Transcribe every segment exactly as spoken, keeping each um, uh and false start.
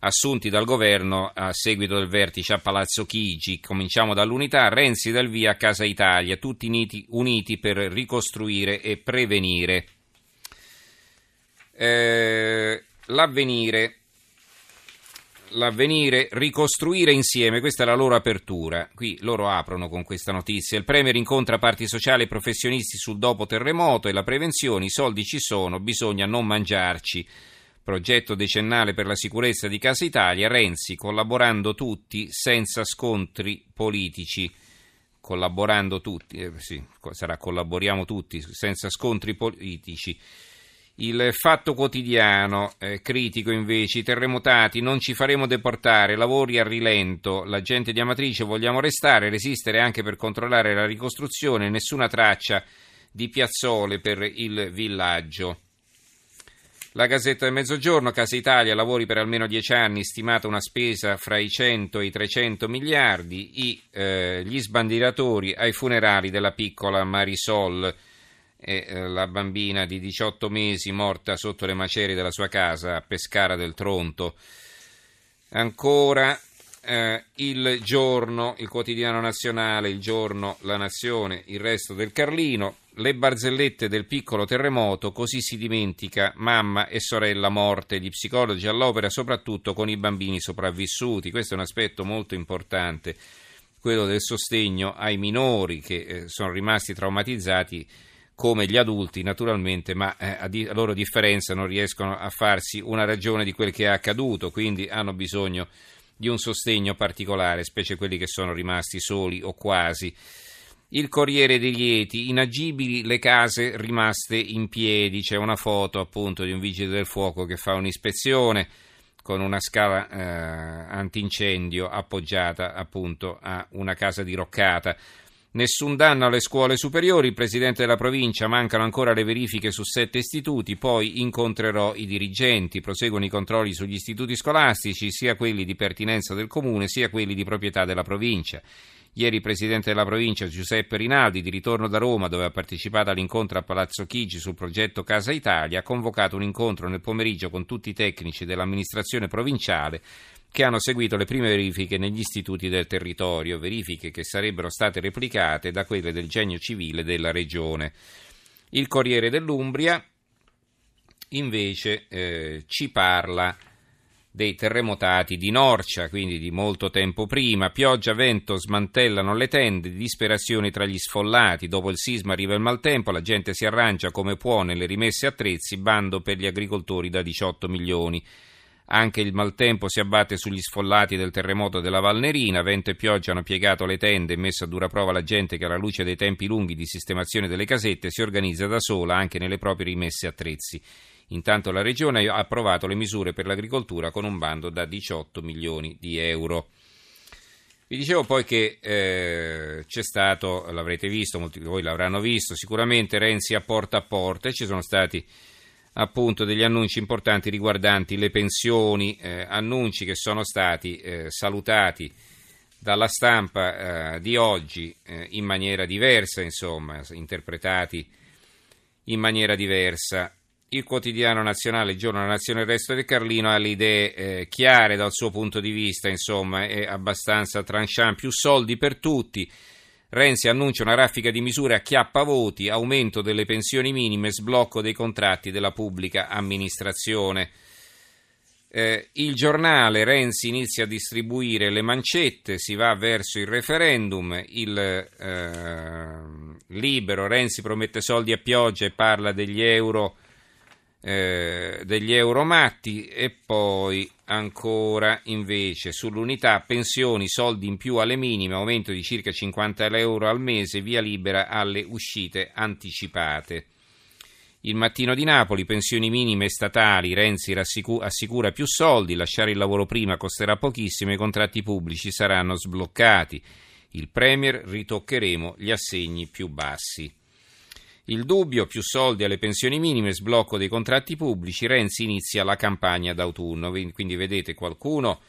assunti dal governo a seguito del vertice a Palazzo Chigi. Cominciamo dall'Unità. Renzi dal via a Casa Italia, tutti uniti, uniti per ricostruire e prevenire. Eh, l'avvenire. L'avvenire, ricostruire insieme, questa è la loro apertura, qui loro aprono con questa notizia. Il Premier incontra parti sociali e professionisti sul dopo terremoto e la prevenzione, i soldi ci sono, bisogna non mangiarci. Progetto decennale per la sicurezza di Casa Italia, Renzi, collaborando tutti senza scontri politici. Collaborando tutti, eh, sì, sarà collaboriamo tutti senza scontri politici. Il Fatto Quotidiano, eh, critico invece, i terremotati, non ci faremo deportare, lavori a rilento, la gente di Amatrice vogliamo restare, resistere anche per controllare la ricostruzione, nessuna traccia di piazzole per il villaggio. La Gazzetta del Mezzogiorno, Casa Italia, lavori per almeno dieci anni, stimata una spesa fra i cento e i trecento miliardi, i, eh, gli sbandieratori ai funerali della piccola Marisol. E la bambina di diciotto mesi morta sotto le macerie della sua casa a Pescara del Tronto. Ancora eh, Il Giorno, il quotidiano nazionale, Il Giorno, La Nazione, Il Resto del Carlino, le barzellette del piccolo terremoto, così si dimentica mamma e sorella morte, gli psicologi all'opera soprattutto con i bambini sopravvissuti. Questo è un aspetto molto importante, quello del sostegno ai minori che eh, sono rimasti traumatizzati come gli adulti naturalmente, ma eh, a, di- a loro differenza non riescono a farsi una ragione di quel che è accaduto, quindi hanno bisogno di un sostegno particolare, specie quelli che sono rimasti soli o quasi. Il Corriere di Rieti, inagibili le case rimaste in piedi, c'è una foto appunto di un vigile del fuoco che fa un'ispezione con una scala eh, antincendio appoggiata appunto a una casa diroccata. Nessun danno alle scuole superiori, il presidente della provincia, mancano ancora le verifiche su sette istituti, poi incontrerò i dirigenti, proseguono i controlli sugli istituti scolastici, sia quelli di pertinenza del comune, sia quelli di proprietà della provincia. Ieri il presidente della provincia, Giuseppe Rinaldi, di ritorno da Roma, dove ha partecipato all'incontro a Palazzo Chigi sul progetto Casa Italia, ha convocato un incontro nel pomeriggio con tutti i tecnici dell'amministrazione provinciale, che hanno seguito le prime verifiche negli istituti del territorio, verifiche che sarebbero state replicate da quelle del genio civile della regione. Il Corriere dell'Umbria invece eh, ci parla dei terremotati di Norcia, quindi di molto tempo prima. Pioggia, vento, smantellano le tende, disperazioni tra gli sfollati. Dopo il sisma arriva il maltempo, la gente si arrangia come può nelle rimesse attrezzi, bando per gli agricoltori da diciotto milioni. Anche il maltempo si abbatte sugli sfollati del terremoto della Valnerina, vento e pioggia hanno piegato le tende e messo a dura prova la gente che alla luce dei tempi lunghi di sistemazione delle casette si organizza da sola anche nelle proprie rimesse attrezzi. Intanto la Regione ha approvato le misure per l'agricoltura con un bando da diciotto milioni di euro. Vi dicevo poi che eh, c'è stato, l'avrete visto, molti di voi l'avranno visto, sicuramente Renzi a Porta a Porta, e ci sono stati appunto degli annunci importanti riguardanti le pensioni, eh, annunci che sono stati eh, salutati dalla stampa eh, di oggi eh, in maniera diversa, insomma, interpretati in maniera diversa. Il quotidiano nazionale, Il Giorno, La Nazione, Il Resto del Carlino ha le idee eh, chiare dal suo punto di vista, insomma, è abbastanza tranchant, più soldi per tutti. Renzi annuncia una raffica di misure a chiappavoti, aumento delle pensioni minime, sblocco dei contratti della pubblica amministrazione. Eh, il giornale, Renzi inizia a distribuire le mancette, si va verso il referendum. Il eh, Libero, Renzi promette soldi a pioggia e parla degli euro, eh, degli euro matti. E poi ancora invece sull'Unità, pensioni, soldi in più alle minime, aumento di circa cinquanta euro al mese, via libera alle uscite anticipate. Il Mattino di Napoli, pensioni minime statali, Renzi rassicu- assicura più soldi, lasciare il lavoro prima costerà pochissimo, i contratti pubblici saranno sbloccati. il Premier, ritoccheremo gli assegni più bassi. Il Dubbio, più soldi alle pensioni minime, sblocco dei contratti pubblici, Renzi inizia la campagna d'autunno. Quindi vedete, qualcuno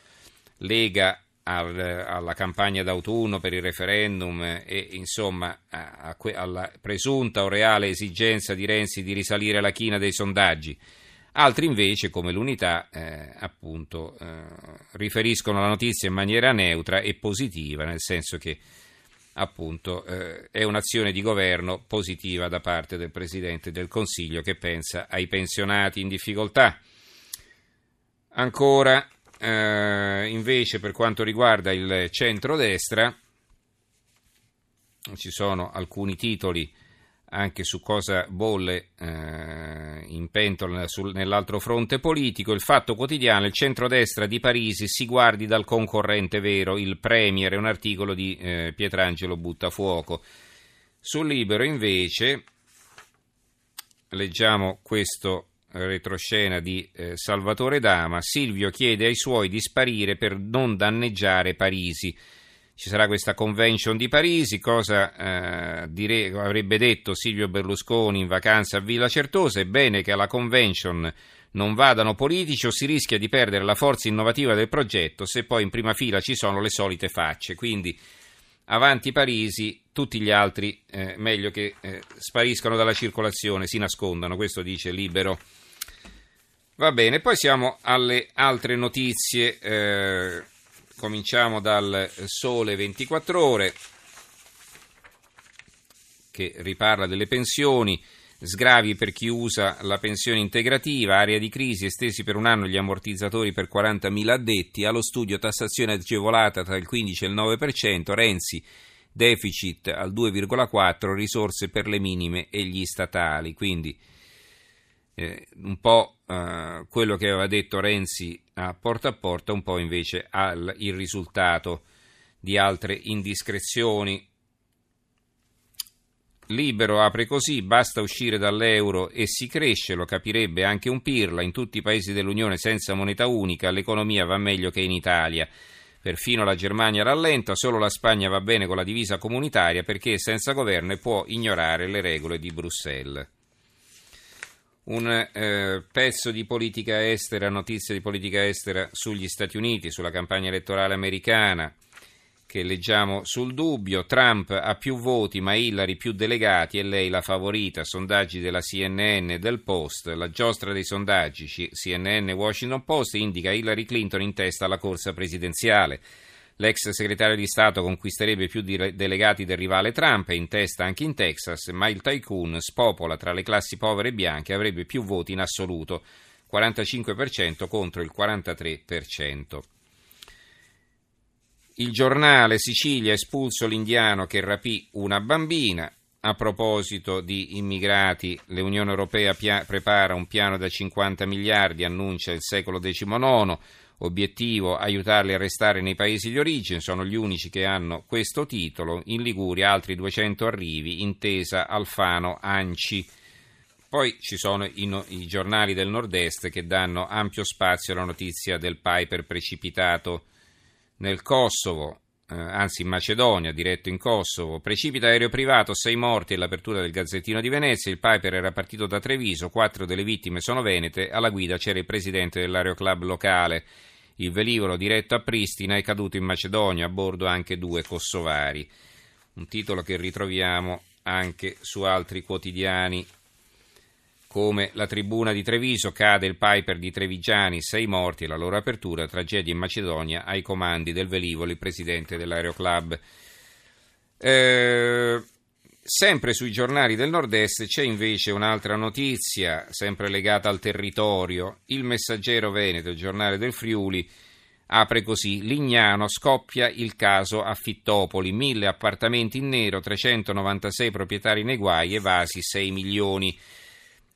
lega al, alla campagna d'autunno per il referendum e insomma a, a que, alla presunta o reale esigenza di Renzi di risalire la china dei sondaggi. Altri invece, come l'Unità, eh, appunto, eh, riferiscono la notizia in maniera neutra e positiva, nel senso che appunto eh, è un'azione di governo positiva da parte del Presidente del Consiglio che pensa ai pensionati in difficoltà. Ancora eh, invece per quanto riguarda il centrodestra ci sono alcuni titoli anche su cosa bolle eh, in pentola sul, nell'altro fronte politico. Il Fatto Quotidiano, il centrodestra di Parisi si guardi dal concorrente vero, il Premier, è un articolo di eh, Pietrangelo Buttafuoco. Sul Libero invece leggiamo questo retroscena di eh, Salvatore Dama, Silvio chiede ai suoi di sparire per non danneggiare Parisi. Ci sarà questa convention di Parisi, cosa eh, dire, avrebbe detto Silvio Berlusconi in vacanza a Villa Certosa, è bene che alla convention non vadano politici o si rischia di perdere la forza innovativa del progetto se poi in prima fila ci sono le solite facce, quindi avanti Parisi, tutti gli altri eh, meglio che eh, spariscano dalla circolazione, si nascondano, questo dice Libero. Va bene, poi siamo alle altre notizie. eh, Cominciamo dal Sole ventiquattro Ore, che riparla delle pensioni, sgravi per chi usa la pensione integrativa, area di crisi, estesi per un anno gli ammortizzatori per quarantamila addetti, allo studio tassazione agevolata tra il quindici e il nove per cento, Renzi deficit al due virgola quattro per cento, risorse per le minime e gli statali, quindi eh, un po' eh, quello che aveva detto Renzi a Porta a Porta, un po' invece al, il risultato di altre indiscrezioni. Libero apre così, basta uscire dall'euro e si cresce, lo capirebbe anche un pirla, in tutti i paesi dell'Unione senza moneta unica l'economia va meglio che in Italia, perfino la Germania rallenta, solo la Spagna va bene con la divisa comunitaria perché è senza governo e può ignorare le regole di Bruxelles. Un eh, pezzo di politica estera, notizia di politica estera sugli Stati Uniti, sulla campagna elettorale americana, che leggiamo sul Dubbio. Trump ha più voti ma Hillary più delegati e lei la favorita, sondaggi della C N N e del Post. La giostra dei sondaggi C N N e Washington Post indica Hillary Clinton in testa alla corsa presidenziale. L'ex segretario di Stato conquisterebbe più delegati del rivale Trump, è in testa anche in Texas, ma il tycoon spopola tra le classi povere e bianche, avrebbe più voti in assoluto, quarantacinque per cento contro il quarantatré per cento. Il Giornale, Sicilia, espulso l'indiano che rapì una bambina. A proposito di immigrati, l'Unione Europea pia- prepara un piano da cinquanta miliardi, annuncia il secolo diciannove. Obiettivo, aiutarli a restare nei paesi di origine, sono gli unici che hanno questo titolo, in Liguria altri duecento arrivi, intesa Alfano Anci. Poi ci sono i, no, i giornali del nord-est che danno ampio spazio alla notizia del Piper precipitato nel Kosovo, eh, anzi in Macedonia, diretto in Kosovo, precipita aereo privato, sei morti all'apertura del Gazzettino di Venezia, il Piper era partito da Treviso, quattro delle vittime sono venete, alla guida c'era il presidente dell'aeroclub locale. Il velivolo diretto a Pristina è caduto in Macedonia, a bordo anche due kosovari. Un titolo che ritroviamo anche su altri quotidiani, come la Tribuna di Treviso, cade il Piper di Trevigiani, sei morti, la loro apertura, tragedia in Macedonia, ai comandi del velivolo il presidente dell'aeroclub. Eh, sempre sui giornali del nord-est c'è invece un'altra notizia, sempre legata al territorio. Il Messaggero Veneto, il giornale del Friuli, apre così, Lignano scoppia il caso Affittopoli, mille appartamenti in nero, trecentonovantasei proprietari nei guai, evasi sei milioni.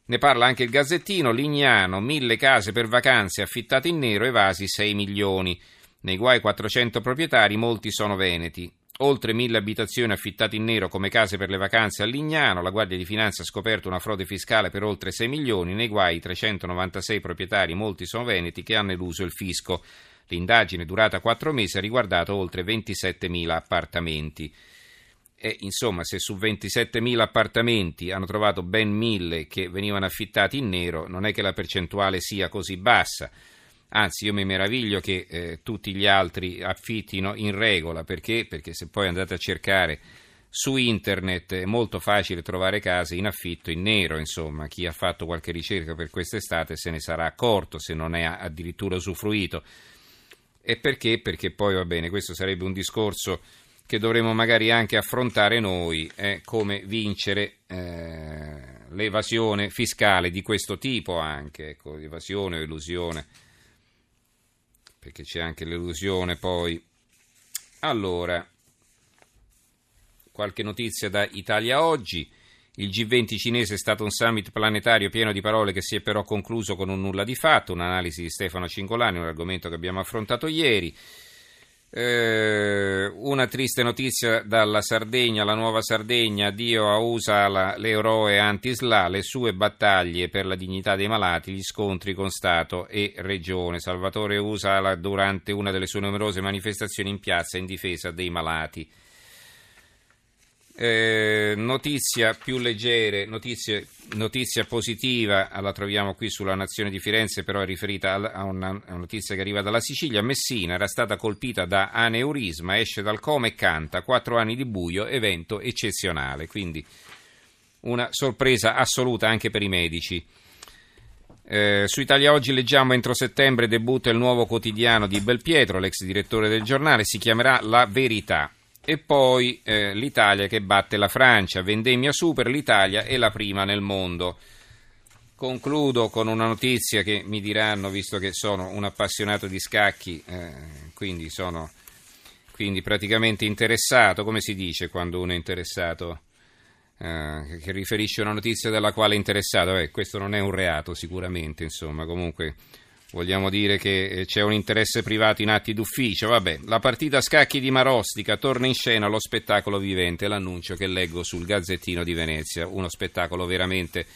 Ne parla anche il Gazzettino, Lignano, mille case per vacanze affittate in nero, evasi sei milioni. Nei guai quattrocento proprietari, molti sono veneti. Oltre mille abitazioni affittate in nero come case per le vacanze a Lignano, la Guardia di Finanza ha scoperto una frode fiscale per oltre sei milioni. Nei guai trecentonovantasei proprietari, molti sono veneti, che hanno eluso il fisco. L'indagine, durata quattro mesi, ha riguardato oltre ventisettemila appartamenti. E, insomma, se su ventisettemila appartamenti hanno trovato ben mille che venivano affittati in nero, non è che la percentuale sia così bassa. Anzi, io mi meraviglio che eh, tutti gli altri affittino in regola. Perché? Perché se poi andate a cercare su internet è molto facile trovare case in affitto in nero. Insomma, chi ha fatto qualche ricerca per quest'estate se ne sarà accorto, se non è addirittura usufruito. E perché? Perché poi, va bene, questo sarebbe un discorso che dovremmo magari anche affrontare noi, eh, come vincere eh, l'evasione fiscale di questo tipo anche, ecco, evasione o elusione. Perché c'è anche l'illusione poi. Allora, qualche notizia da Italia Oggi. Il G venti cinese è stato un summit planetario pieno di parole che si è però concluso con un nulla di fatto, un'analisi di Stefano Cingolani, un argomento che abbiamo affrontato ieri. Eh, una triste notizia dalla Sardegna, la nuova Sardegna, addio a Usala, l'eroe anti-S L A, le sue battaglie per la dignità dei malati, gli scontri con Stato e Regione. Salvatore Usala, durante una delle sue numerose manifestazioni in piazza in difesa dei malati. Eh, notizia più leggere, notizie, notizia positiva, la troviamo qui sulla Nazione di Firenze, però è riferita a una, a una notizia che arriva dalla Sicilia. Messina era stata colpita da aneurisma, esce dal coma e canta, quattro anni di buio, evento eccezionale, quindi una sorpresa assoluta anche per i medici. Eh, su Italia Oggi leggiamo: entro settembre debutta il nuovo quotidiano di Belpietro, l'ex direttore del giornale, si chiamerà La Verità. E poi eh, l'Italia che batte la Francia, vendemmia super, l'Italia è la prima nel mondo. Concludo con una notizia che mi diranno, visto che sono un appassionato di scacchi, eh, quindi sono quindi praticamente interessato, come si dice quando uno è interessato, eh, che riferisce una notizia della quale è interessato. Eh, questo non è un reato sicuramente, insomma, comunque... Vogliamo dire che c'è un interesse privato in atti d'ufficio, vabbè. La partita a scacchi di Marostica, torna in scena lo spettacolo vivente, l'annuncio che leggo sul Gazzettino di Venezia, uno spettacolo veramente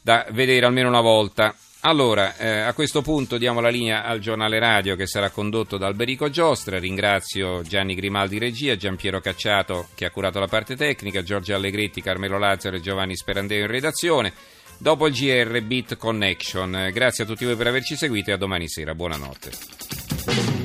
da vedere almeno una volta. Allora, eh, a questo punto diamo la linea al giornale radio che sarà condotto da Alberico Giostra. Ringrazio Gianni Grimaldi regia, Giampiero Cacciato che ha curato la parte tecnica, Giorgio Allegretti, Carmelo Lazzaro e Giovanni Sperandeo in redazione. Dopo il G R Bit Connection. Grazie a tutti voi per averci seguito e a domani sera. Buonanotte.